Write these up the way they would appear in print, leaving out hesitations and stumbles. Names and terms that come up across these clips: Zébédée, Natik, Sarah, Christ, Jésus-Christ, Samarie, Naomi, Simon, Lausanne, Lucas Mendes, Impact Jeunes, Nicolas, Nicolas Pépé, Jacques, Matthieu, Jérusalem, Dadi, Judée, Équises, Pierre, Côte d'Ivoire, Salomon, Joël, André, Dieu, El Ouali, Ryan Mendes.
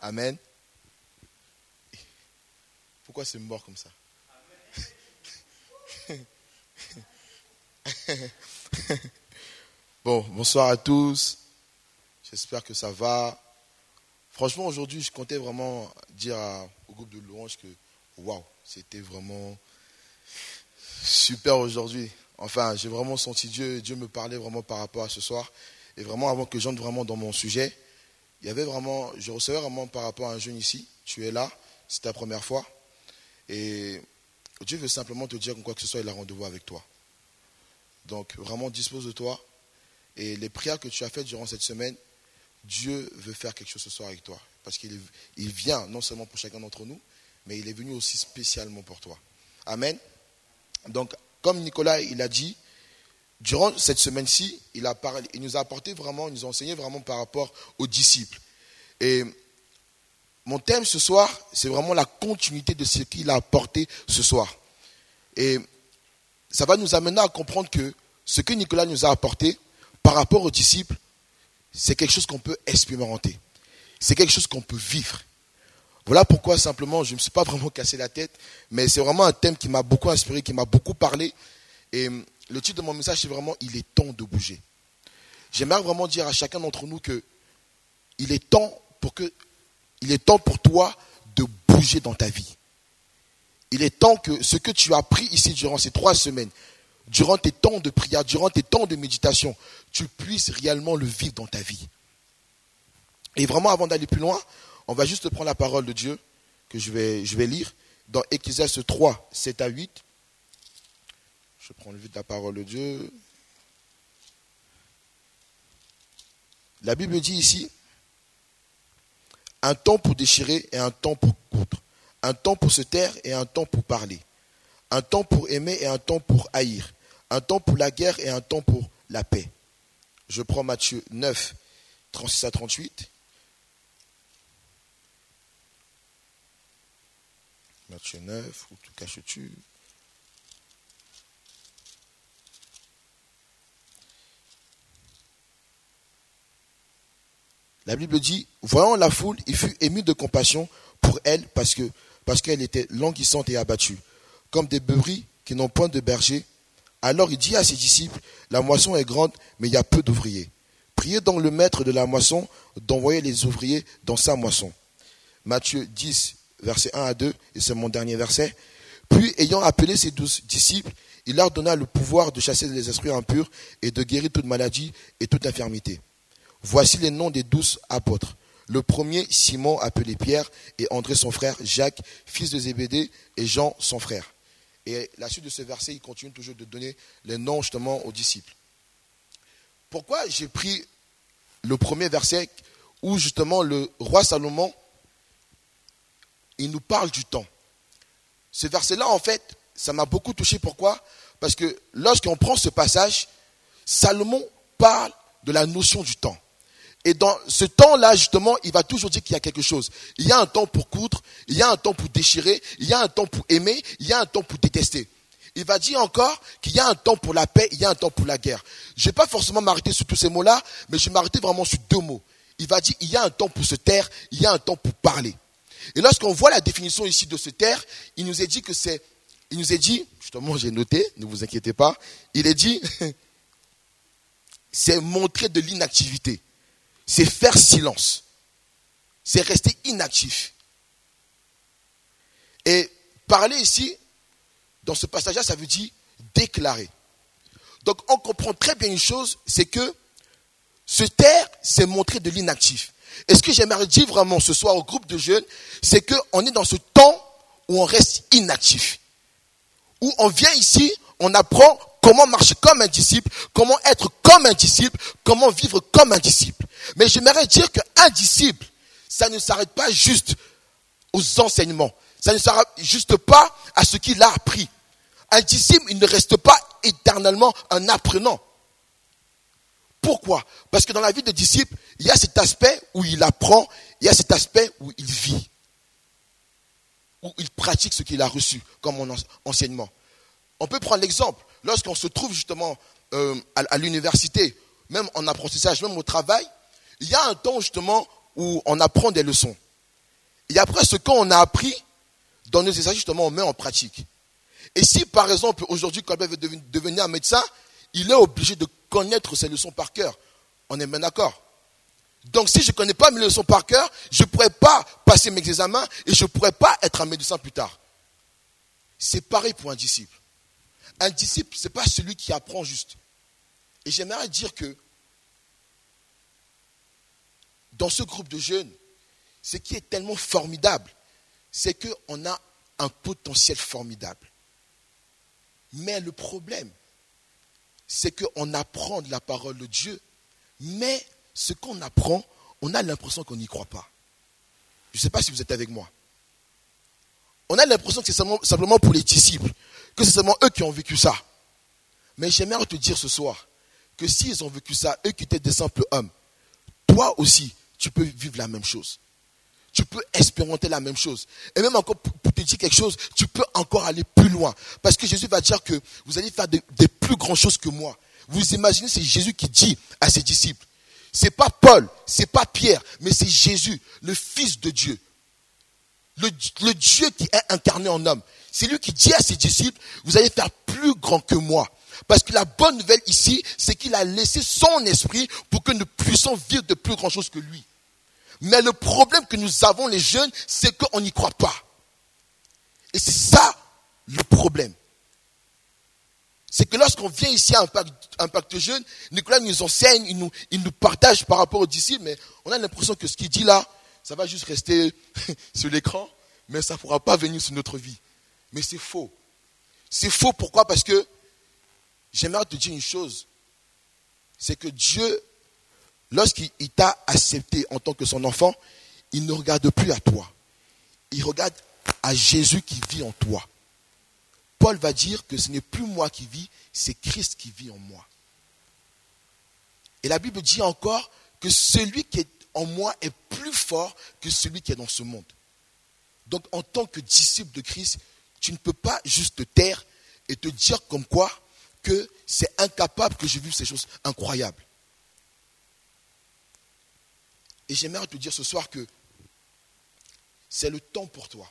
Amen. Pourquoi se mordre comme ça? Bon, bonsoir à tous. J'espère que ça va. Franchement, aujourd'hui, je comptais vraiment dire au groupe de louange que waouh, c'était vraiment super aujourd'hui. Enfin, j'ai vraiment senti Dieu. Dieu me parlait vraiment par rapport à ce soir. Et vraiment, avant que j'entre vraiment dans mon sujet, il y avait vraiment, je recevais vraiment par rapport à un jeune ici. Tu es là, c'est ta première fois. Et Dieu veut simplement te dire que quoi que ce soit, il a rendez-vous avec toi. Donc, vraiment, dispose de toi. Et les prières que tu as faites durant cette semaine, Dieu veut faire quelque chose ce soir avec toi. Parce qu'il vient non seulement pour chacun d'entre nous, mais il est venu aussi spécialement pour toi. Amen. Donc, comme Nicolas, il a dit, durant cette semaine-ci, il nous a apporté vraiment, il nous a enseigné vraiment par rapport aux disciples. Et mon thème ce soir, c'est vraiment la continuité de ce qu'il a apporté ce soir. Et ça va nous amener à comprendre que ce que Nicolas nous a apporté par rapport aux disciples, c'est quelque chose qu'on peut expérimenter. C'est quelque chose qu'on peut vivre. Voilà pourquoi simplement, je ne me suis pas vraiment cassé la tête, mais c'est vraiment un thème qui m'a beaucoup inspiré, qui m'a beaucoup parlé. Et le titre de mon message, c'est vraiment « Il est temps de bouger ». J'aimerais vraiment dire à chacun d'entre nous que il est temps pour toi de bouger dans ta vie. Il est temps que ce que tu as appris ici durant ces 3 semaines, durant tes temps de prière, durant tes temps de méditation, tu puisses réellement le vivre dans ta vie. Et vraiment, avant d'aller plus loin, on va juste prendre la parole de Dieu que je vais lire dans Équises 3, 7 à 8. Je prends vite la parole de Dieu. La Bible dit ici, un temps pour déchirer et un temps pour coudre, un temps pour se taire et un temps pour parler, un temps pour aimer et un temps pour haïr, un temps pour la guerre et un temps pour la paix. Je prends Matthieu 9, 36 à 38. Matthieu 9, où te caches-tu? La Bible dit, voyant la foule, il fut ému de compassion pour elle parce qu'elle était languissante et abattue, comme des brebis qui n'ont point de berger. Alors il dit à ses disciples, la moisson est grande, mais il y a peu d'ouvriers. Priez donc le maître de la moisson d'envoyer les ouvriers dans sa moisson. Matthieu 10, versets 1 à 2, et c'est mon dernier verset. Puis, ayant appelé ses 12 disciples, il leur donna le pouvoir de chasser les esprits impurs et de guérir toute maladie et toute infirmité. Voici les noms des 12 apôtres. Le premier, Simon, appelé Pierre, et André, son frère, Jacques, fils de Zébédée, et Jean, son frère. Et la suite de ce verset, il continue toujours de donner les noms justement aux disciples. Pourquoi j'ai pris le premier verset où justement le roi Salomon, il nous parle du temps. Ce verset-là, en fait, ça m'a beaucoup touché. Pourquoi? Parce que lorsqu'on prend ce passage, Salomon parle de la notion du temps. Et dans ce temps-là, justement, il va toujours dire qu'il y a quelque chose. Il y a un temps pour coudre, il y a un temps pour déchirer, il y a un temps pour aimer, il y a un temps pour détester. Il va dire encore qu'il y a un temps pour la paix, il y a un temps pour la guerre. Je ne vais pas forcément m'arrêter sur tous ces mots-là, mais je vais m'arrêter vraiment sur 2 mots. Il va dire qu'il y a un temps pour se taire, il y a un temps pour parler. Et lorsqu'on voit la définition ici de ce terme, il nous est dit, justement j'ai noté, ne vous inquiétez pas, il est dit, c'est montrer de l'inactivité, c'est faire silence, c'est rester inactif. Et parler ici, dans ce passage-là, ça veut dire déclarer. Donc on comprend très bien une chose, c'est que se taire, c'est montrer de l'inactif. Et ce que j'aimerais dire vraiment ce soir au groupe de jeunes, c'est qu'on est dans ce temps où on reste inactif. Où on vient ici, on apprend comment marcher comme un disciple, comment être comme un disciple, comment vivre comme un disciple. Mais j'aimerais dire qu'un disciple, ça ne s'arrête pas juste aux enseignements. Ça ne s'arrête juste pas à ce qu'il a appris. Un disciple, il ne reste pas éternellement un apprenant. Pourquoi? Parce que dans la vie de disciple, il y a cet aspect où il apprend, il y a cet aspect où il vit, où il pratique ce qu'il a reçu comme enseignement. On peut prendre l'exemple, lorsqu'on se trouve justement à l'université, même en apprentissage, même au travail, il y a un temps justement où on apprend des leçons. Et après, ce qu'on a appris dans nos essais, justement, on met en pratique. Et si, par exemple, aujourd'hui, Colbert veut devenir un médecin, il est obligé de connaître ses leçons par cœur. On est bien d'accord? Donc, si je ne connais pas mes leçons par cœur, je ne pourrais pas passer mes examens et je ne pourrais pas être un médecin plus tard. C'est pareil pour un disciple. Un disciple, ce n'est pas celui qui apprend juste. Et j'aimerais dire que dans ce groupe de jeunes, ce qui est tellement formidable, c'est qu'on a un potentiel formidable. Mais le problème, c'est qu'on apprend de la parole de Dieu, mais ce qu'on apprend, on a l'impression qu'on n'y croit pas. Je ne sais pas si vous êtes avec moi. On a l'impression que c'est simplement pour les disciples, que c'est seulement eux qui ont vécu ça. Mais j'aimerais te dire ce soir que s'ils ont vécu ça, eux qui étaient des simples hommes, toi aussi, tu peux vivre la même chose. Tu peux expérimenter la même chose. Et même encore, pour te dire quelque chose, tu peux encore aller plus loin. Parce que Jésus va dire que vous allez faire des plus grandes choses que moi. Vous imaginez, c'est Jésus qui dit à ses disciples. C'est pas Paul, c'est pas Pierre, mais c'est Jésus, le Fils de Dieu. Le Dieu qui est incarné en homme. C'est lui qui dit à ses disciples, vous allez faire plus grand que moi. Parce que la bonne nouvelle ici, c'est qu'il a laissé son esprit pour que nous puissions vivre de plus grandes choses que lui. Mais le problème que nous avons les jeunes, c'est qu'on n'y croit pas. Et c'est ça le problème. C'est que lorsqu'on vient ici à Impact Jeunes, Nicolas nous enseigne, il nous partage par rapport aux disciples, mais on a l'impression que ce qu'il dit là, ça va juste rester sur l'écran, mais ça ne pourra pas venir sur notre vie. Mais c'est faux. C'est faux, pourquoi? Parce que j'aimerais te dire une chose, c'est que Dieu, lorsqu'il t'a accepté en tant que son enfant, il ne regarde plus à toi. Il regarde à Jésus qui vit en toi. Paul va dire que ce n'est plus moi qui vis, c'est Christ qui vit en moi. Et la Bible dit encore que celui qui est en moi est plus fort que celui qui est dans ce monde. Donc en tant que disciple de Christ, tu ne peux pas juste te taire et te dire comme quoi que c'est incapable que je vive ces choses incroyables. Et j'aimerais te dire ce soir que c'est le temps pour toi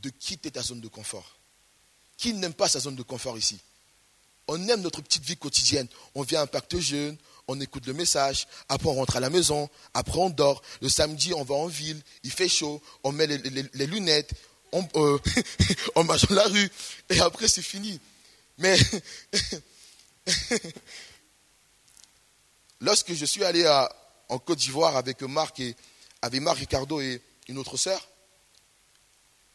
de quitter ta zone de confort. Qui n'aime pas sa zone de confort ici? On aime notre petite vie quotidienne. On vient à Impact Jeune, on écoute le message, après on rentre à la maison, après on dort. Le samedi, on va en ville, il fait chaud, on met les lunettes, on marche dans la rue et après c'est fini. Mais lorsque je suis allé en Côte d'Ivoire avec Marc Ricardo et une autre sœur,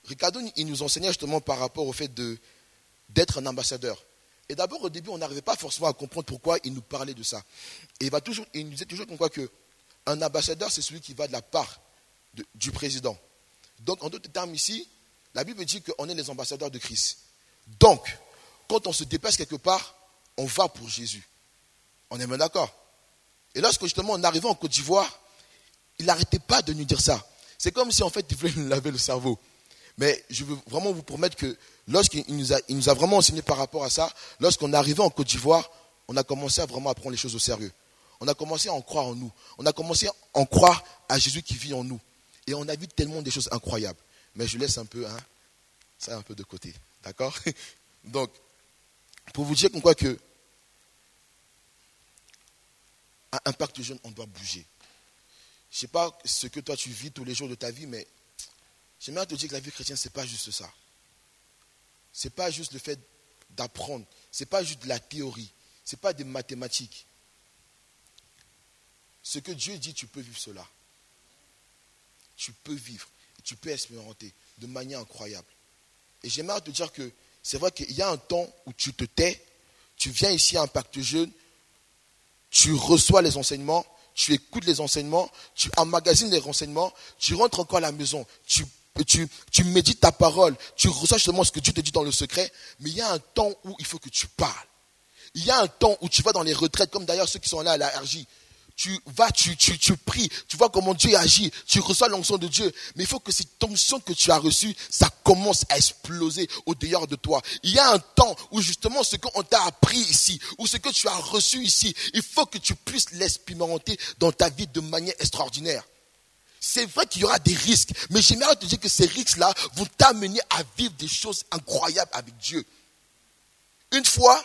Ricardo, il nous enseignait justement par rapport au fait d'être un ambassadeur. Et d'abord, au début, on n'arrivait pas forcément à comprendre pourquoi il nous parlait de ça. Et il nous disait toujours comme quoi qu'un ambassadeur, c'est celui qui va de la part du président. Donc, en d'autres termes ici, la Bible dit qu'on est les ambassadeurs de Christ. Donc, quand on se déplace quelque part, on va pour Jésus. On est bien d'accord? Et lorsque justement on arrivait en Côte d'Ivoire, il n'arrêtait pas de nous dire ça. C'est comme si en fait il voulait nous laver le cerveau. Mais je veux vraiment vous promettre que lorsqu'il nous a vraiment enseigné par rapport à ça, lorsqu'on arrivait en Côte d'Ivoire, on a commencé à vraiment prendre les choses au sérieux. On a commencé à en croire en nous. On a commencé à en croire à Jésus qui vit en nous. Et on a vu tellement des choses incroyables. Mais je laisse un peu, ça un peu de côté. D'accord? Donc, pour vous dire quoi que à Impact Jeune, on doit bouger. Je ne sais pas ce que toi tu vis tous les jours de ta vie, mais j'aimerais te dire que la vie chrétienne, ce n'est pas juste ça. Ce n'est pas juste le fait d'apprendre. Ce n'est pas juste de la théorie. Ce n'est pas des mathématiques. Ce que Dieu dit, tu peux vivre cela. Tu peux vivre. Tu peux expérimenter de manière incroyable. Et j'aimerais te dire que c'est vrai qu'il y a un temps où tu te tais, tu viens ici à Impact Jeune, tu reçois les enseignements, tu écoutes les enseignements, tu emmagasines les renseignements, tu rentres encore à la maison, tu médites ta parole, tu reçois justement ce que Dieu te dit dans le secret, mais il y a un temps où il faut que tu parles. Il y a un temps où tu vas dans les retraites, comme d'ailleurs ceux qui sont là à la RG. Tu vas, tu pries, tu vois comment Dieu agit, tu reçois l'onction de Dieu. Mais il faut que cette onction que tu as reçue, ça commence à exploser au dehors de toi. Il y a un temps où justement ce qu'on t'a appris ici, ou ce que tu as reçu ici, il faut que tu puisses l'expérimenter dans ta vie de manière extraordinaire. C'est vrai qu'il y aura des risques, mais j'aimerais te dire que ces risques-là vont t'amener à vivre des choses incroyables avec Dieu. Une fois,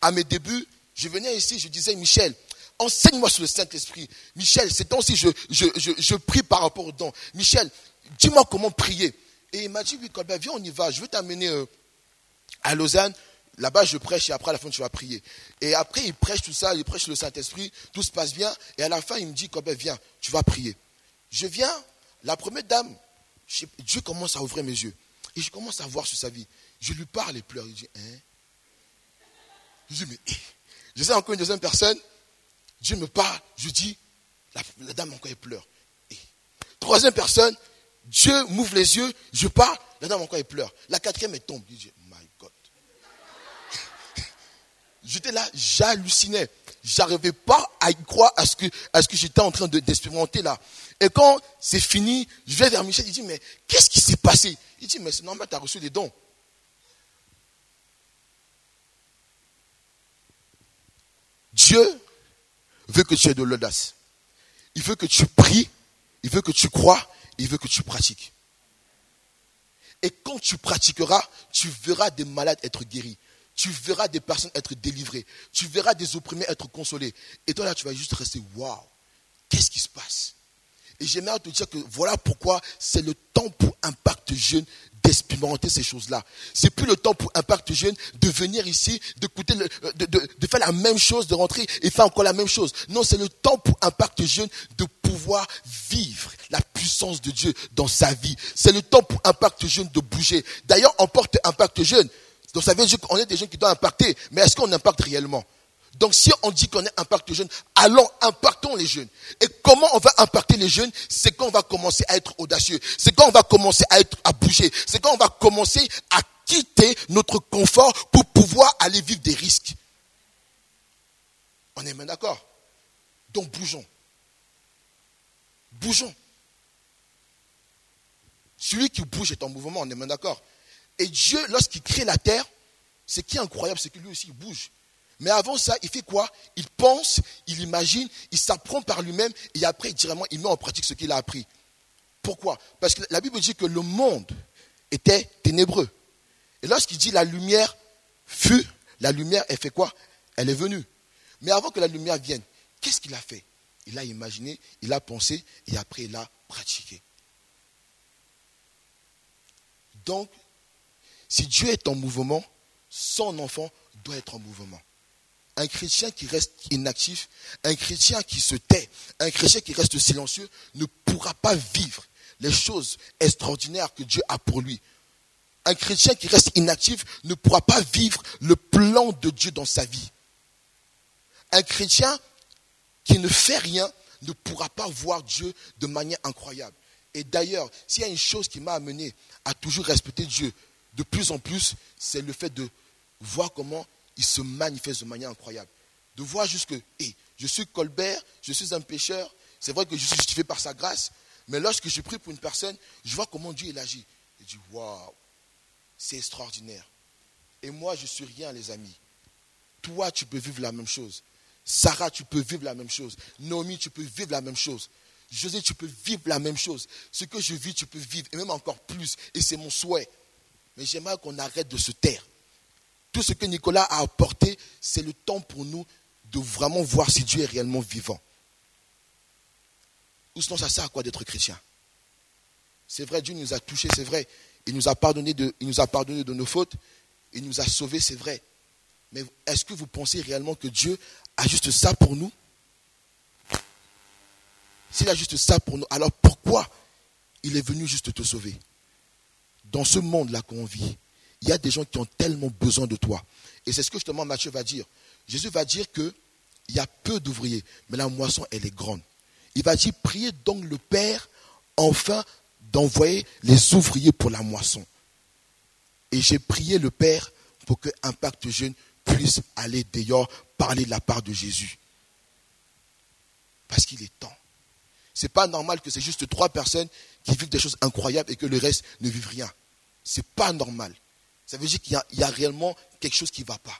à mes débuts, je venais ici, je disais, Michel, enseigne-moi sur le Saint-Esprit. Michel, c'est temps-ci, je prie par rapport aux dons. Michel, dis-moi comment prier. Et il m'a dit, oui, Colbert, viens, on y va. Je vais t'amener à Lausanne. Là-bas, je prêche et après, à la fin, tu vas prier. Et après, il prêche tout ça, il prêche le Saint-Esprit, tout se passe bien. Et à la fin, il me dit, Colbert, viens, tu vas prier. Je viens, la première dame, Dieu commence à ouvrir mes yeux. Et je commence à voir sur sa vie. Je lui parle et pleure. Il dit, hein? Je dis, mais je sais encore une deuxième personne. Dieu me parle, je dis, la dame encore elle pleure. Et troisième personne, Dieu m'ouvre les yeux, je parle, la dame encore elle pleure. La quatrième elle tombe. Je dis, my God. J'étais là, j'hallucinais. J'arrivais pas à y croire à ce que j'étais en train d'expérimenter là. Et quand c'est fini, je vais vers Michel, il dit, mais qu'est-ce qui s'est passé? Il dit, mais c'est normal, tu as reçu des dons. Dieu veut que tu aies de l'audace. Il veut que tu pries, il veut que tu crois, il veut que tu pratiques. Et quand tu pratiqueras, tu verras des malades être guéris. Tu verras des personnes être délivrées. Tu verras des opprimés être consolés. Et toi là, tu vas juste rester, waouh, qu'est-ce qui se passe? Et j'aimerais te dire que voilà pourquoi c'est le temps pour Impact Jeune d'expérimenter ces choses-là. C'est plus le temps pour Impact Jeune de venir ici, d'écouter, de faire la même chose, de rentrer et faire encore la même chose. Non, c'est le temps pour Impact Jeune de pouvoir vivre la puissance de Dieu dans sa vie. C'est le temps pour Impact Jeune de bouger. D'ailleurs, on porte Impact Jeune. Donc ça veut dire qu'on est des jeunes qui doivent impacter. Mais est-ce qu'on impacte réellement? Donc si on dit qu'on est Impact Jeunes, alors impactons les jeunes. Et comment on va impacter les jeunes? C'est quand on va commencer à être audacieux. C'est quand on va commencer à bouger. C'est quand on va commencer à quitter notre confort pour pouvoir aller vivre des risques. On est bien d'accord? Donc bougeons. Bougeons. Celui qui bouge est en mouvement, on est bien d'accord? Et Dieu, lorsqu'il crée la terre, ce qui est incroyable, c'est que lui aussi, il bouge. Mais avant ça, il fait quoi? Il pense, il imagine, il s'apprend par lui-même et après, directement, il met en pratique ce qu'il a appris. Pourquoi? Parce que la Bible dit que le monde était ténébreux. Et lorsqu'il dit la lumière fut, la lumière, elle fait quoi? Elle est venue. Mais avant que la lumière vienne, qu'est-ce qu'il a fait? Il a imaginé, il a pensé et après, il a pratiqué. Donc, si Dieu est en mouvement, son enfant doit être en mouvement. Un chrétien qui reste inactif, un chrétien qui se tait, un chrétien qui reste silencieux ne pourra pas vivre les choses extraordinaires que Dieu a pour lui. Un chrétien qui reste inactif ne pourra pas vivre le plan de Dieu dans sa vie. Un chrétien qui ne fait rien ne pourra pas voir Dieu de manière incroyable. Et d'ailleurs, s'il y a une chose qui m'a amené à toujours respecter Dieu, de plus en plus, c'est le fait de voir comment il se manifeste de manière incroyable. De voir jusque, je suis Colbert, je suis un pécheur, c'est vrai que je suis justifié par sa grâce, mais lorsque je prie pour une personne, je vois comment Dieu il agit. Je dis, waouh, c'est extraordinaire. Et moi, je suis rien, les amis. Toi, tu peux vivre la même chose. Sarah, tu peux vivre la même chose. Naomi, tu peux vivre la même chose. José, tu peux vivre la même chose. Ce que je vis, tu peux vivre, et même encore plus. Et c'est mon souhait. Mais j'aimerais qu'on arrête de se taire. Tout ce que Nicolas a apporté, c'est le temps pour nous de vraiment voir si Dieu est réellement vivant. Ou sinon, ça sert à quoi d'être chrétien? C'est vrai, Dieu nous a touchés, c'est vrai. Il nous a pardonné de nos fautes. Il nous a sauvés, c'est vrai. Mais est-ce que vous pensez réellement que Dieu a juste ça pour nous? S'il a juste ça pour nous, alors pourquoi il est venu juste te sauver? Dans ce monde-là qu'on vit, il y a des gens qui ont tellement besoin de toi. Et c'est ce que justement Matthieu va dire. Jésus va dire qu'il y a peu d'ouvriers, mais la moisson, elle est grande. Il va dire, priez donc le Père, enfin, d'envoyer les ouvriers pour la moisson. Et j'ai prié le Père pour que Impact Jeune puisse aller dehors, parler de la part de Jésus. Parce qu'il est temps. C'est pas normal que c'est juste 3 personnes qui vivent des choses incroyables et que le reste ne vivent rien. C'est pas normal. Ça veut dire qu'il y a réellement quelque chose qui ne va pas.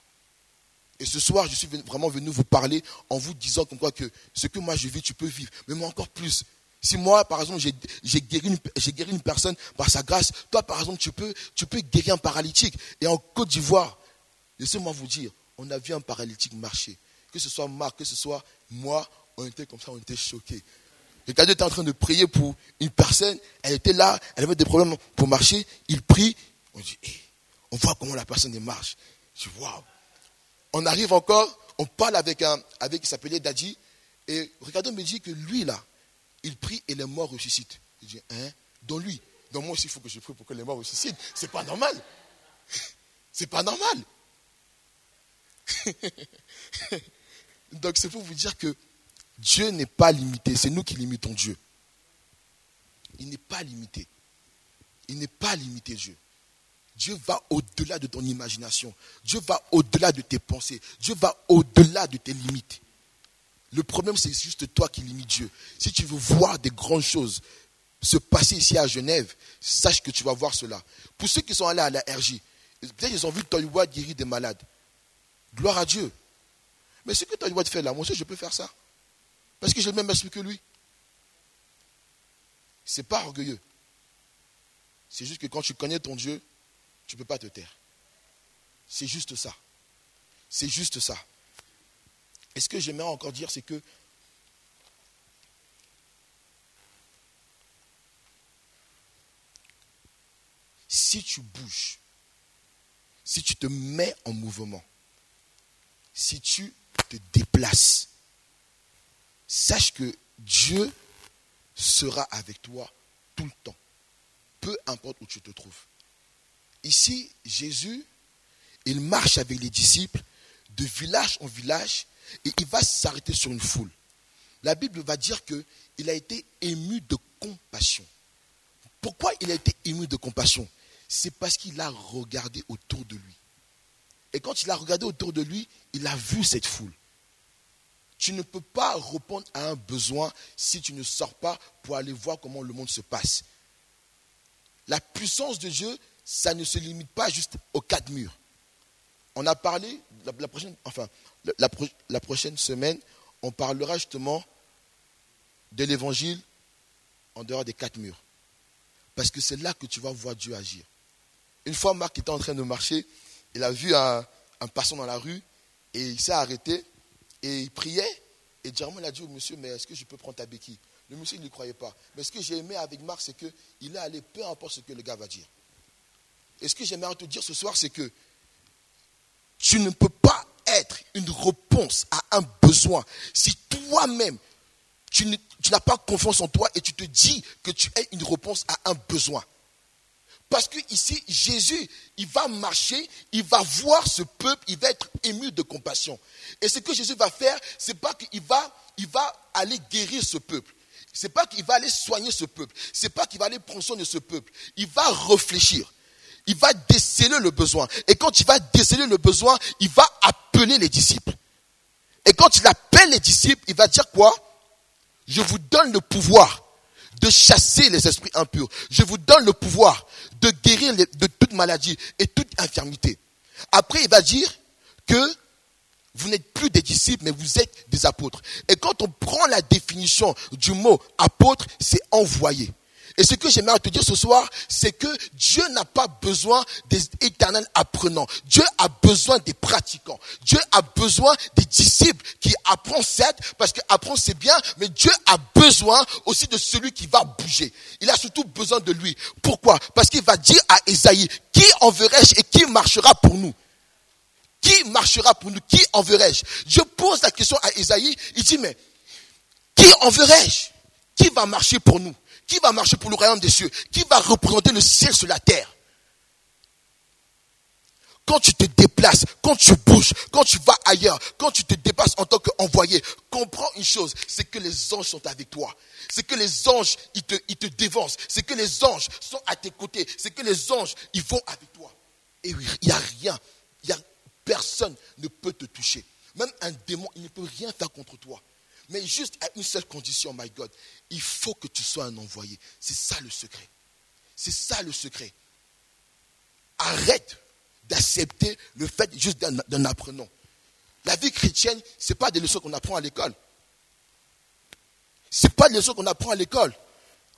Et ce soir, je suis vraiment venu vous parler en vous disant comme quoi que ce que moi je vis, tu peux vivre. Mais moi encore plus. Si moi, par exemple, j'ai guéri une personne par sa grâce, toi, par exemple, tu peux guérir un paralytique. Et en Côte d'Ivoire, laissez-moi vous dire, on a vu un paralytique marcher. Que ce soit Marc, que ce soit moi, on était comme ça, on était choqués. Quelqu'un était en train de prier pour une personne, elle était là, elle avait des problèmes pour marcher, il prie, on dit, hey, on voit comment la personne marche. Je dis, waouh. On arrive encore, on parle avec qui s'appelait Dadi, et Ricardo me dit que lui là, il prie et les morts ressuscitent. Je dis, hein, dans lui. Donc moi aussi, il faut que je prie pour que les morts ressuscitent. C'est pas normal. C'est pas normal. Donc c'est pour vous dire que Dieu n'est pas limité. C'est nous qui limitons Dieu. Il n'est pas limité. Il n'est pas limité, Dieu. Dieu va au-delà de ton imagination. Dieu va au-delà de tes pensées. Dieu va au-delà de tes limites. Le problème, c'est juste toi qui limites Dieu. Si tu veux voir des grandes choses se passer ici à Genève, sache que tu vas voir cela. Pour ceux qui sont allés à la RG, peut-être ils ont vu Toiwad guérir des malades. Gloire à Dieu. Mais ce que Todd White fait là, moi aussi je peux faire ça. Parce que j'ai le même esprit que lui. C'est pas orgueilleux. C'est juste que quand tu connais ton Dieu, tu ne peux pas te taire. C'est juste ça. C'est juste ça. Et ce que j'aimerais encore dire, c'est que si tu bouges, si tu te mets en mouvement, si tu te déplaces, sache que Dieu sera avec toi tout le temps, peu importe où tu te trouves. Ici, Jésus, il marche avec les disciples de village en village et il va s'arrêter sur une foule. La Bible va dire qu'il a été ému de compassion. Pourquoi il a été ému de compassion ? C'est parce qu'il a regardé autour de lui. Et quand il a regardé autour de lui, il a vu cette foule. Tu ne peux pas répondre à un besoin si tu ne sors pas pour aller voir comment le monde se passe. La puissance de Dieu, ça ne se limite pas juste aux quatre murs. On a parlé, la prochaine semaine, on parlera justement de l'évangile en dehors des quatre murs. Parce que c'est là que tu vas voir Dieu agir. Une fois, Marc était en train de marcher, il a vu un passant dans la rue et il s'est arrêté et il priait. Et Germain a dit au monsieur, mais est-ce que je peux prendre ta béquille ? Le monsieur ne lui croyait pas. Mais ce que j'ai aimé avec Marc, c'est qu'il est allé peu importe ce que le gars va dire. Et ce que j'aimerais te dire ce soir, c'est que tu ne peux pas être une réponse à un besoin si toi-même, tu n'as pas confiance en toi et tu te dis que tu es une réponse à un besoin. Parce que ici, Jésus, il va marcher, il va voir ce peuple, il va être ému de compassion. Et ce que Jésus va faire, c'est pas qu'il va aller guérir ce peuple. C'est pas qu'il va aller soigner ce peuple. C'est pas qu'il va aller prendre soin de ce peuple. Il va réfléchir. Il va déceler le besoin. Et quand il va déceler le besoin, il va appeler les disciples. Et quand il appelle les disciples, il va dire quoi ? Je vous donne le pouvoir de chasser les esprits impurs. Je vous donne le pouvoir de guérir de toute maladie et toute infirmité. Après, il va dire que vous n'êtes plus des disciples, mais vous êtes des apôtres. Et quand on prend la définition du mot apôtre, c'est envoyé. Et ce que j'aimerais te dire ce soir, c'est que Dieu n'a pas besoin des éternels apprenants. Dieu a besoin des pratiquants. Dieu a besoin des disciples qui apprennent, certes, parce que apprendre c'est bien, mais Dieu a besoin aussi de celui qui va bouger. Il a surtout besoin de lui. Pourquoi ? Parce qu'il va dire à Esaïe, qui enverrai-je et qui marchera pour nous ? Qui marchera pour nous ? Qui enverrai-je ? Dieu pose la question à Esaïe, il dit, mais qui enverrai-je ? Qui va marcher pour nous ? Qui va marcher pour le royaume des cieux? Qui va représenter le ciel sur la terre? Quand tu te déplaces, quand tu bouges, quand tu vas ailleurs, quand tu te dépasses en tant qu'envoyé, comprends une chose, c'est que les anges sont avec toi. C'est que les anges, ils te dévancent. C'est que les anges sont à tes côtés. C'est que les anges, ils vont avec toi. Et oui, il n'y a rien. Personne ne peut te toucher. Même un démon, il ne peut rien faire contre toi. Mais juste à une seule condition, my God, il faut que tu sois un envoyé. C'est ça le secret. C'est ça le secret. Arrête d'accepter le fait juste d'un apprenant. La vie chrétienne, ce n'est pas des leçons qu'on apprend à l'école. Ce n'est pas les choses qu'on apprend à l'école.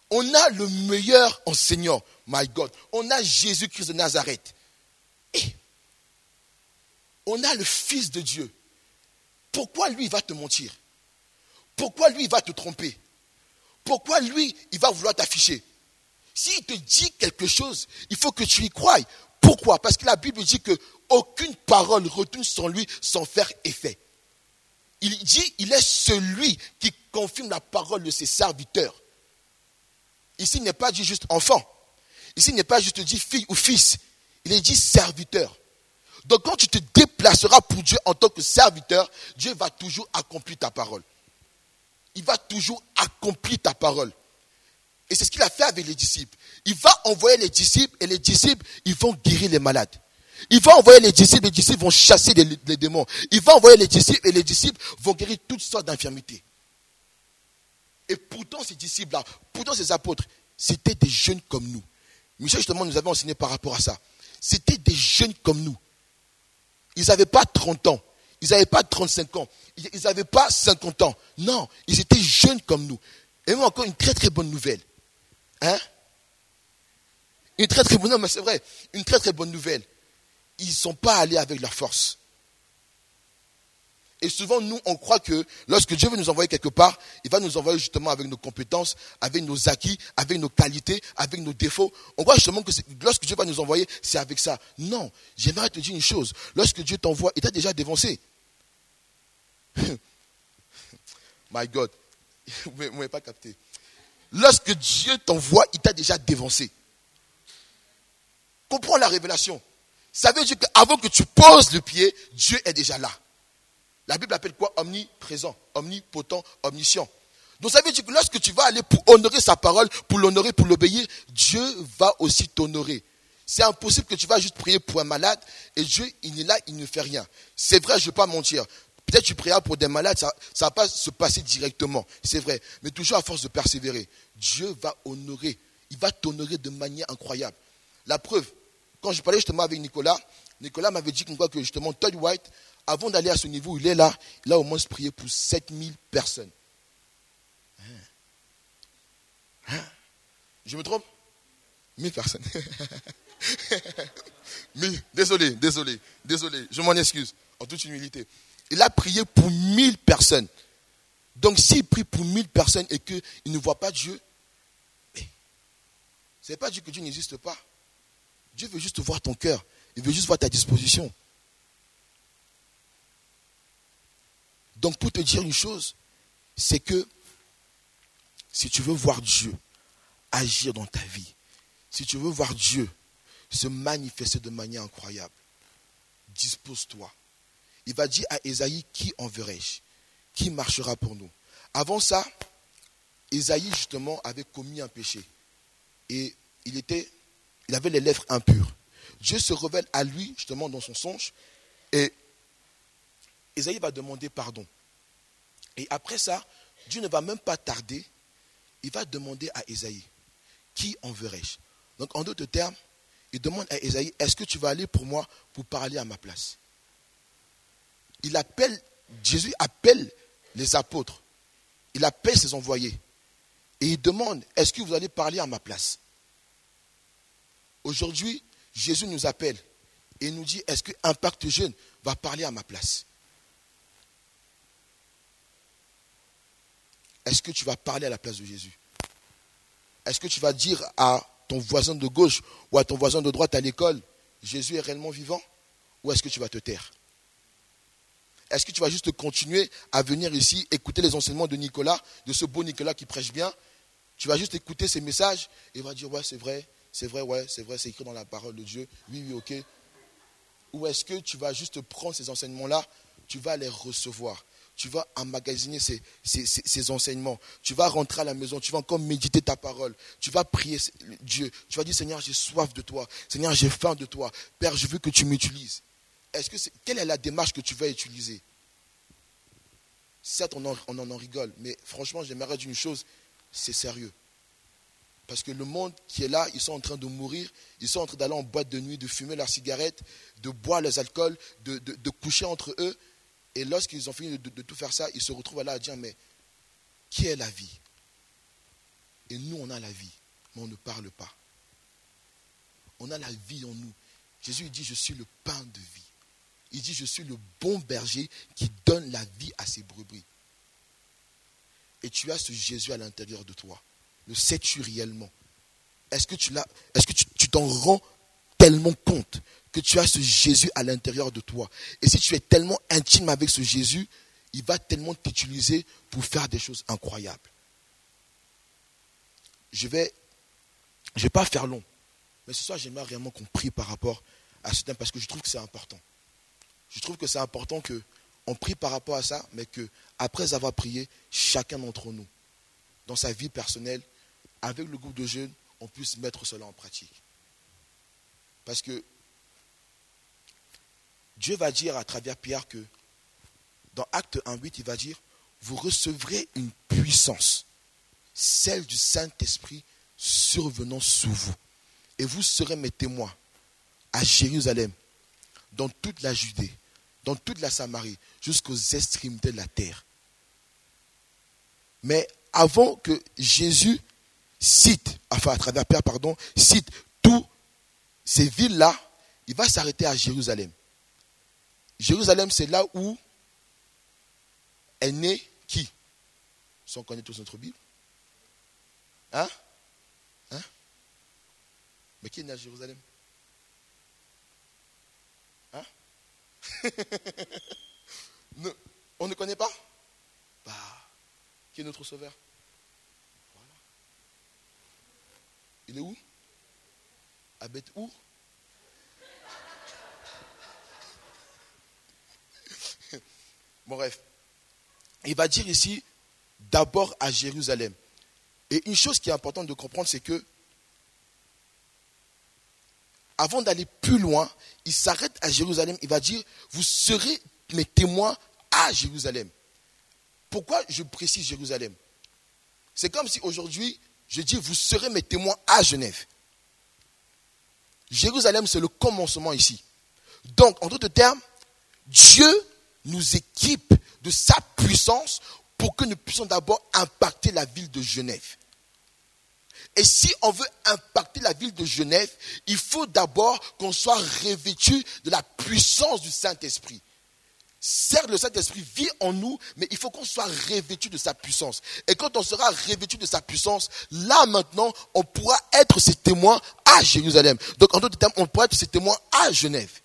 On a le meilleur enseignant, my God. On a Jésus-Christ de Nazareth. Et on a le Fils de Dieu. Pourquoi lui, il va te mentir? Pourquoi lui, il va te tromper? Pourquoi lui, il va vouloir t'afficher? S'il te dit quelque chose, il faut que tu y croies. Pourquoi? Parce que la Bible dit qu'aucune parole retourne sans lui, sans faire effet. Il dit, il est celui qui confirme la parole de ses serviteurs. Ici, il n'est pas dit juste enfant. Ici, il n'est pas juste dit fille ou fils. Il est dit serviteur. Donc, quand tu te déplaceras pour Dieu en tant que serviteur, Dieu va toujours accomplir ta parole. Il va toujours accomplir ta parole. Et c'est ce qu'il a fait avec les disciples. Il va envoyer les disciples et les disciples, ils vont guérir les malades. Il va envoyer les disciples vont chasser les démons. Il va envoyer les disciples et les disciples vont guérir toutes sortes d'infirmités. Et pourtant ces disciples-là, pourtant ces apôtres, c'était des jeunes comme nous. Michel justement nous avait enseigné par rapport à ça. C'était des jeunes comme nous. Ils n'avaient pas 30 ans. Ils n'avaient pas 35 ans. Ils n'avaient pas 50 ans. Non, ils étaient jeunes comme nous. Et moi encore une très très bonne nouvelle. Hein? Une très très bonne nouvelle, mais c'est vrai. Une très très bonne nouvelle. Ils ne sont pas allés avec leur force. Et souvent, nous, on croit que lorsque Dieu veut nous envoyer quelque part, il va nous envoyer justement avec nos compétences, avec nos acquis, avec nos qualités, avec nos défauts. On croit justement que lorsque Dieu va nous envoyer, c'est avec ça. Non, j'aimerais te dire une chose. Lorsque Dieu t'envoie, il t'a déjà dévancé. My God, vous ne m'avez pas capté. Lorsque Dieu t'envoie, il t'a déjà dévancé. Comprends la révélation. Ça veut dire qu'avant que tu poses le pied, Dieu est déjà là. La Bible appelle quoi? Omniprésent, omnipotent, omniscient. Donc ça veut dire que lorsque tu vas aller pour honorer sa parole, pour l'honorer, pour l'obéir, Dieu va aussi t'honorer. C'est impossible que tu vas juste prier pour un malade et Dieu, il est là, il ne fait rien. C'est vrai, je ne vais pas mentir. Peut-être que tu prieras pour des malades, ça ne va pas se passer directement. C'est vrai. Mais toujours à force de persévérer, Dieu va honorer. Il va t'honorer de manière incroyable. La preuve. Quand je parlais justement avec Nicolas, Nicolas m'avait dit que justement Todd White, avant d'aller à ce niveau, il a au moins prié pour 7000 personnes. Je me trompe? 1000 personnes. Désolé, je m'en excuse, en toute humilité. Il a prié pour 1000 personnes. Donc s'il prie pour 1000 personnes et qu'il ne voit pas Dieu, ce n'est pas Dieu que Dieu n'existe pas. Dieu veut juste voir ton cœur. Il veut juste voir ta disposition. Donc, pour te dire une chose, c'est que si tu veux voir Dieu agir dans ta vie, si tu veux voir Dieu se manifester de manière incroyable, dispose-toi. Il va dire à Esaïe, qui enverrai-je? Qui marchera pour nous? Avant ça, Esaïe, justement, avait commis un péché. Et il avait les lèvres impures. Dieu se révèle à lui, justement, dans son songe. Et Esaïe va demander pardon. Et après ça, Dieu ne va même pas tarder. Il va demander à Esaïe, qui enverrai-je? Donc, en d'autres termes, il demande à Esaïe, est-ce que tu vas aller pour moi pour parler à ma place? Jésus appelle les apôtres. Il appelle ses envoyés. Et il demande, est-ce que vous allez parler à ma place? Aujourd'hui, Jésus nous appelle et nous dit, est-ce que Impact Jeunes va parler à ma place? Est-ce que tu vas parler à la place de Jésus? Est-ce que tu vas dire à ton voisin de gauche ou à ton voisin de droite à l'école, Jésus est réellement vivant? Ou est-ce que tu vas te taire? Est-ce que tu vas juste continuer à venir ici, écouter les enseignements de Nicolas, de ce beau Nicolas qui prêche bien? Tu vas juste écouter ses messages et vas dire, ouais, c'est vrai. C'est vrai, ouais, c'est vrai, c'est écrit dans la parole de Dieu. Oui, ok. Ou est-ce que tu vas juste prendre ces enseignements-là, tu vas les recevoir, tu vas emmagasiner ces enseignements, tu vas rentrer à la maison, tu vas encore méditer ta parole, tu vas prier Dieu, tu vas dire, Seigneur, j'ai soif de toi, Seigneur, j'ai faim de toi, Père, je veux que tu m'utilises. Quelle est la démarche que tu vas utiliser? Certes, on en rigole, mais franchement, j'aimerais dire une chose, c'est sérieux. Parce que le monde qui est là, ils sont en train de mourir, ils sont en train d'aller en boîte de nuit, de fumer leurs cigarettes, de boire leurs alcools, de coucher entre eux. Et lorsqu'ils ont fini de tout faire ça, ils se retrouvent là à dire, mais qui est la vie? Et nous, on a la vie, mais on ne parle pas. On a la vie en nous. Jésus dit, je suis le pain de vie. Il dit, je suis le bon berger qui donne la vie à ses brebis. Et tu as ce Jésus à l'intérieur de toi. Le sais-tu réellement? Est-ce que tu l'as, est-ce que tu t'en rends tellement compte que tu as ce Jésus à l'intérieur de toi? Et si tu es tellement intime avec ce Jésus, il va tellement t'utiliser pour faire des choses incroyables. Je vais pas faire long, mais ce soir, j'aimerais vraiment qu'on prie par rapport à ce thème parce que je trouve que c'est important. Je trouve que c'est important qu'on prie par rapport à ça, mais qu'après avoir prié, chacun d'entre nous, dans sa vie personnelle, avec le groupe de jeunes, on puisse mettre cela en pratique. Parce que Dieu va dire à travers Pierre que dans Acte 1:8, il va dire « Vous recevrez une puissance, celle du Saint-Esprit survenant sous vous. Et vous serez mes témoins à Jérusalem, dans toute la Judée, dans toute la Samarie, jusqu'aux extrémités de la terre. » Mais avant que Jésus cite, enfin à travers Pierre, pardon, cite toutes ces villes-là, il va s'arrêter à Jérusalem. Jérusalem, c'est là où est né qui? Sans connaître tous notre Bible. Hein? Mais qui est né à Jérusalem? Hein? On ne connaît pas? Bah, qui est notre sauveur? Voilà. Il est où? À Beth-Our? Bon, bref. Il va dire ici, d'abord à Jérusalem. Et une chose qui est importante de comprendre, c'est que avant d'aller plus loin, il s'arrête à Jérusalem. Il va dire, vous serez mes témoins à Jérusalem. Pourquoi je précise Jérusalem? C'est comme si aujourd'hui, je dis, vous serez mes témoins à Genève. Jérusalem, c'est le commencement ici. Donc, en d'autres termes, Dieu nous équipe de sa puissance pour que nous puissions d'abord impacter la ville de Genève. Et si on veut impacter la ville de Genève, il faut d'abord qu'on soit revêtu de la puissance du Saint-Esprit. Certes, le Saint-Esprit vit en nous, mais il faut qu'on soit revêtu de sa puissance. Et quand on sera revêtu de sa puissance, là maintenant, on pourra être ses témoins à Jérusalem. Donc, en d'autres termes, on pourra être ses témoins à Genève.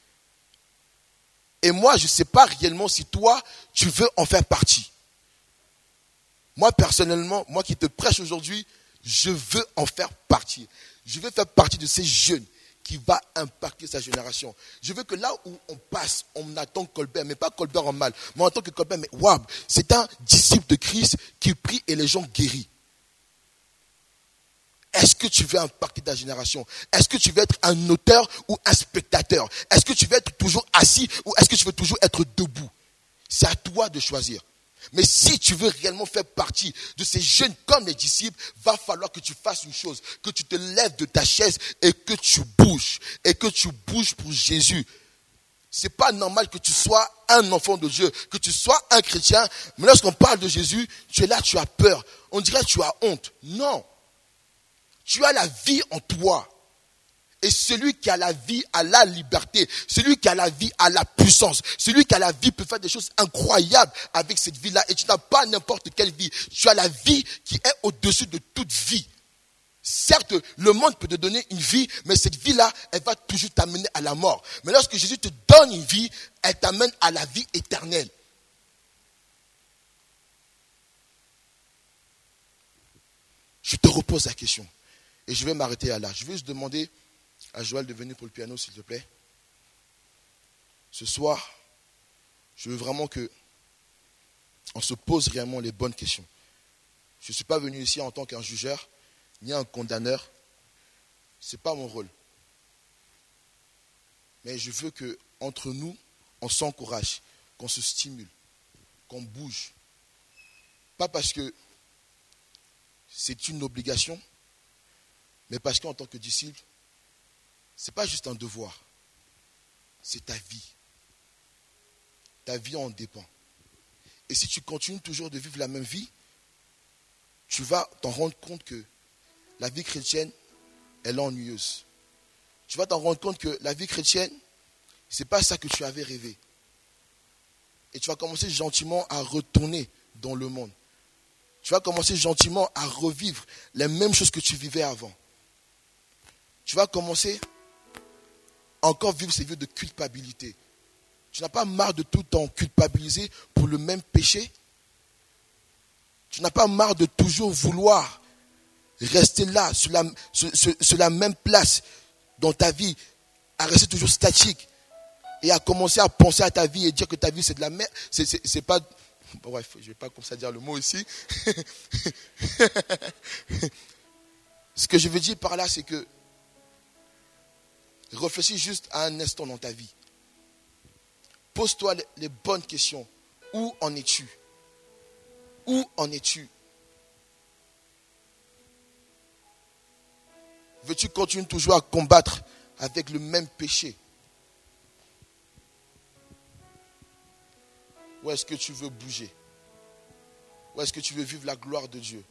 Et moi, je ne sais pas réellement si toi, tu veux en faire partie. Moi, personnellement, moi qui te prêche aujourd'hui, je veux en faire partie. Je veux faire partie de ces jeunes qui va impacter sa génération. Je veux que là où on passe, on attend Colbert, mais pas Colbert en mal, mais en tant que Colbert, mais waouh, c'est un disciple de Christ qui prie et les gens guéris. Est-ce que tu veux impacter ta génération? Est-ce que tu veux être un auteur ou un spectateur? Est-ce que tu veux être toujours assis ou est-ce que tu veux toujours être debout? C'est à toi de choisir. Mais si tu veux réellement faire partie de ces jeunes comme les disciples, va falloir que tu fasses une chose, que tu te lèves de ta chaise et que tu bouges pour Jésus. C'est pas normal que tu sois un enfant de Dieu, que tu sois un chrétien, mais lorsqu'on parle de Jésus, tu es là, tu as peur. On dirait que tu as honte. Non. Tu as la vie en toi. Et celui qui a la vie a la liberté. Celui qui a la vie a la puissance. Celui qui a la vie peut faire des choses incroyables avec cette vie-là. Et tu n'as pas n'importe quelle vie. Tu as la vie qui est au-dessus de toute vie. Certes, le monde peut te donner une vie, mais cette vie-là, elle va toujours t'amener à la mort. Mais lorsque Jésus te donne une vie, elle t'amène à la vie éternelle. Je te repose la question. Et je vais m'arrêter là. Je vais juste demander à Joël de venir pour le piano, s'il te plaît. Ce soir, je veux vraiment qu'on se pose réellement les bonnes questions. Je ne suis pas venu ici en tant qu'un jugeur, ni un condamneur. Ce n'est pas mon rôle. Mais je veux qu'entre nous, on s'encourage, qu'on se stimule, qu'on bouge. Pas parce que c'est une obligation, mais parce qu'en tant que disciple, ce n'est pas juste un devoir, c'est ta vie. Ta vie en dépend. Et si tu continues toujours de vivre la même vie, tu vas t'en rendre compte que la vie chrétienne, elle est ennuyeuse. Tu vas t'en rendre compte que la vie chrétienne, ce n'est pas ça que tu avais rêvé. Et tu vas commencer gentiment à retourner dans le monde. Tu vas commencer gentiment à revivre les mêmes choses que tu vivais avant. Tu vas commencer à encore vivre ces vies de culpabilité. Tu n'as pas marre de tout le temps culpabiliser pour le même péché. Tu n'as pas marre de toujours vouloir rester là, sur la même place dans ta vie, à rester toujours statique et à commencer à penser à ta vie et dire que ta vie c'est de la merde. C'est pas... Bref, je ne vais pas comme ça dire le mot ici. Ce que je veux dire par là, c'est que réfléchis juste à un instant dans ta vie. Pose-toi les bonnes questions. Où en es-tu? Où en es-tu? Veux-tu continuer toujours à combattre avec le même péché? Où est-ce que tu veux bouger? Où est-ce que tu veux vivre la gloire de Dieu?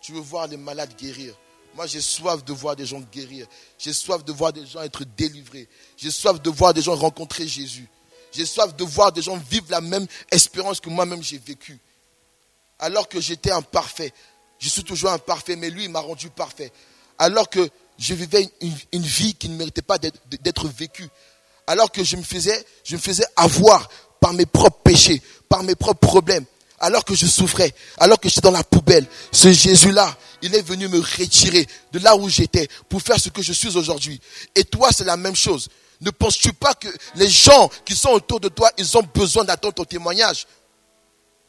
Tu veux voir les malades guérir? Moi, j'ai soif de voir des gens guérir. J'ai soif de voir des gens être délivrés. J'ai soif de voir des gens rencontrer Jésus. J'ai soif de voir des gens vivre la même espérance que moi-même j'ai vécue. Alors que j'étais imparfait, je suis toujours imparfait, mais lui, il m'a rendu parfait. Alors que je vivais une vie qui ne méritait pas d'être vécue. Alors que je me faisais avoir par mes propres péchés, par mes propres problèmes. Alors que je souffrais, alors que j'étais dans la poubelle, ce Jésus-là, il est venu me retirer de là où j'étais pour faire ce que je suis aujourd'hui. Et toi, c'est la même chose. Ne penses-tu pas que les gens qui sont autour de toi, ils ont besoin d'attendre ton témoignage?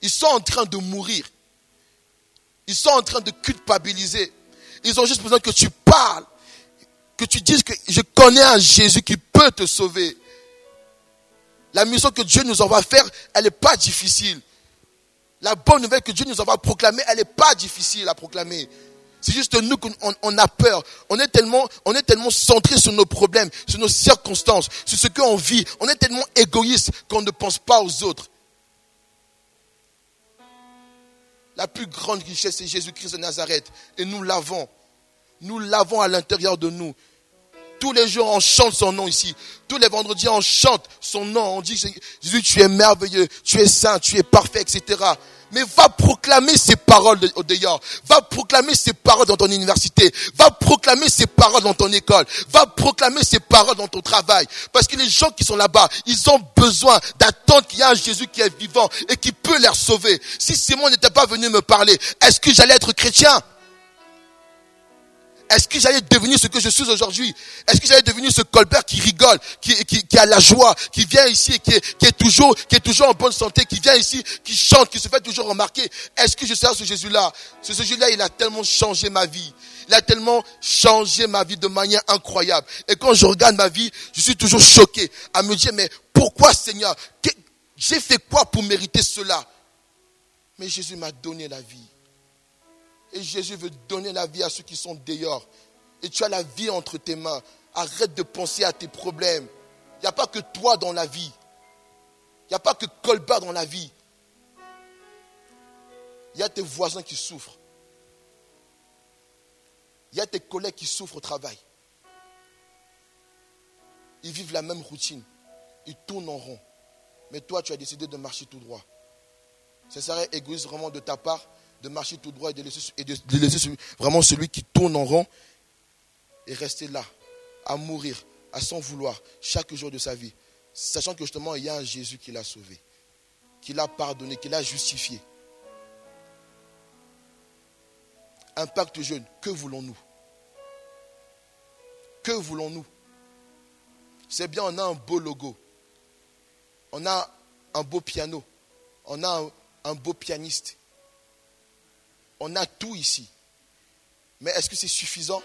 Ils sont en train de mourir. Ils sont en train de culpabiliser. Ils ont juste besoin que tu parles, que tu dises que je connais un Jésus qui peut te sauver. La mission que Dieu nous envoie faire, elle n'est pas difficile. La bonne nouvelle que Dieu nous a proclamée, elle n'est pas difficile à proclamer. C'est juste nous qu'on a peur. On est tellement centré sur nos problèmes, sur nos circonstances, sur ce qu'on vit. On est tellement égoïste qu'on ne pense pas aux autres. La plus grande richesse, c'est Jésus-Christ de Nazareth. Et nous l'avons. Nous l'avons à l'intérieur de nous. Tous les jours, on chante son nom ici. Tous les vendredis, on chante son nom. On dit, Jésus, tu es merveilleux, tu es saint, tu es parfait, etc. Mais va proclamer ces paroles au dehors. Va proclamer ces paroles dans ton université. Va proclamer ces paroles dans ton école. Va proclamer ces paroles dans ton travail. Parce que les gens qui sont là-bas, ils ont besoin d'attendre qu'il y a un Jésus qui est vivant et qui peut les sauver. Si Simon n'était pas venu me parler, est-ce que j'allais être chrétien? Est-ce que j'allais devenir ce que je suis aujourd'hui? Est-ce que j'allais devenir ce Colbert qui rigole, qui a la joie, qui vient ici, qui est toujours en bonne santé, qui vient ici, qui chante, qui se fait toujours remarquer? Est-ce que je serai ce Jésus-là? Ce Jésus-là, il a tellement changé ma vie. Il a tellement changé ma vie de manière incroyable. Et quand je regarde ma vie, je suis toujours choqué à me dire, mais pourquoi Seigneur? J'ai fait quoi pour mériter cela? Mais Jésus m'a donné la vie. Et Jésus veut donner la vie à ceux qui sont dehors. Et tu as la vie entre tes mains. Arrête de penser à tes problèmes. Il n'y a pas que toi dans la vie. Il n'y a pas que Colbert dans la vie. Il y a tes voisins qui souffrent. Il y a tes collègues qui souffrent au travail. Ils vivent la même routine. Ils tournent en rond. Mais toi, tu as décidé de marcher tout droit. Ça serait égoïste vraiment de ta part de marcher tout droit et de laisser vraiment celui qui tourne en rond et rester là, à mourir, à s'en vouloir, chaque jour de sa vie, sachant que justement, il y a un Jésus qui l'a sauvé, qui l'a pardonné, qui l'a justifié. Impact jeune, que voulons-nous? Que voulons-nous? C'est bien, on a un beau logo, on a un beau piano, on a un beau pianiste, on a tout ici. Mais est-ce que c'est suffisant?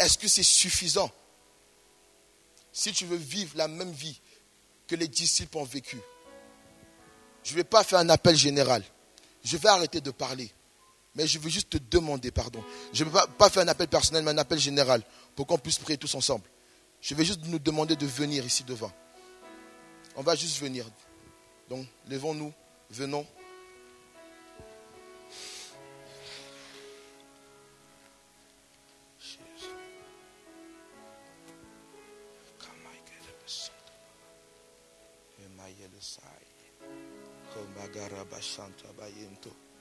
Est-ce que c'est suffisant? Si tu veux vivre la même vie que les disciples ont vécu, je ne vais pas faire un appel général. Je vais arrêter de parler. Mais je veux juste te demander pardon. Je ne vais pas faire un appel personnel, mais un appel général pour qu'on puisse prier tous ensemble. Je vais juste nous demander de venir ici devant. On va juste venir. Donc, levons-nous, venons. Mayele Sai. Kombagaraba Shanta Bayento.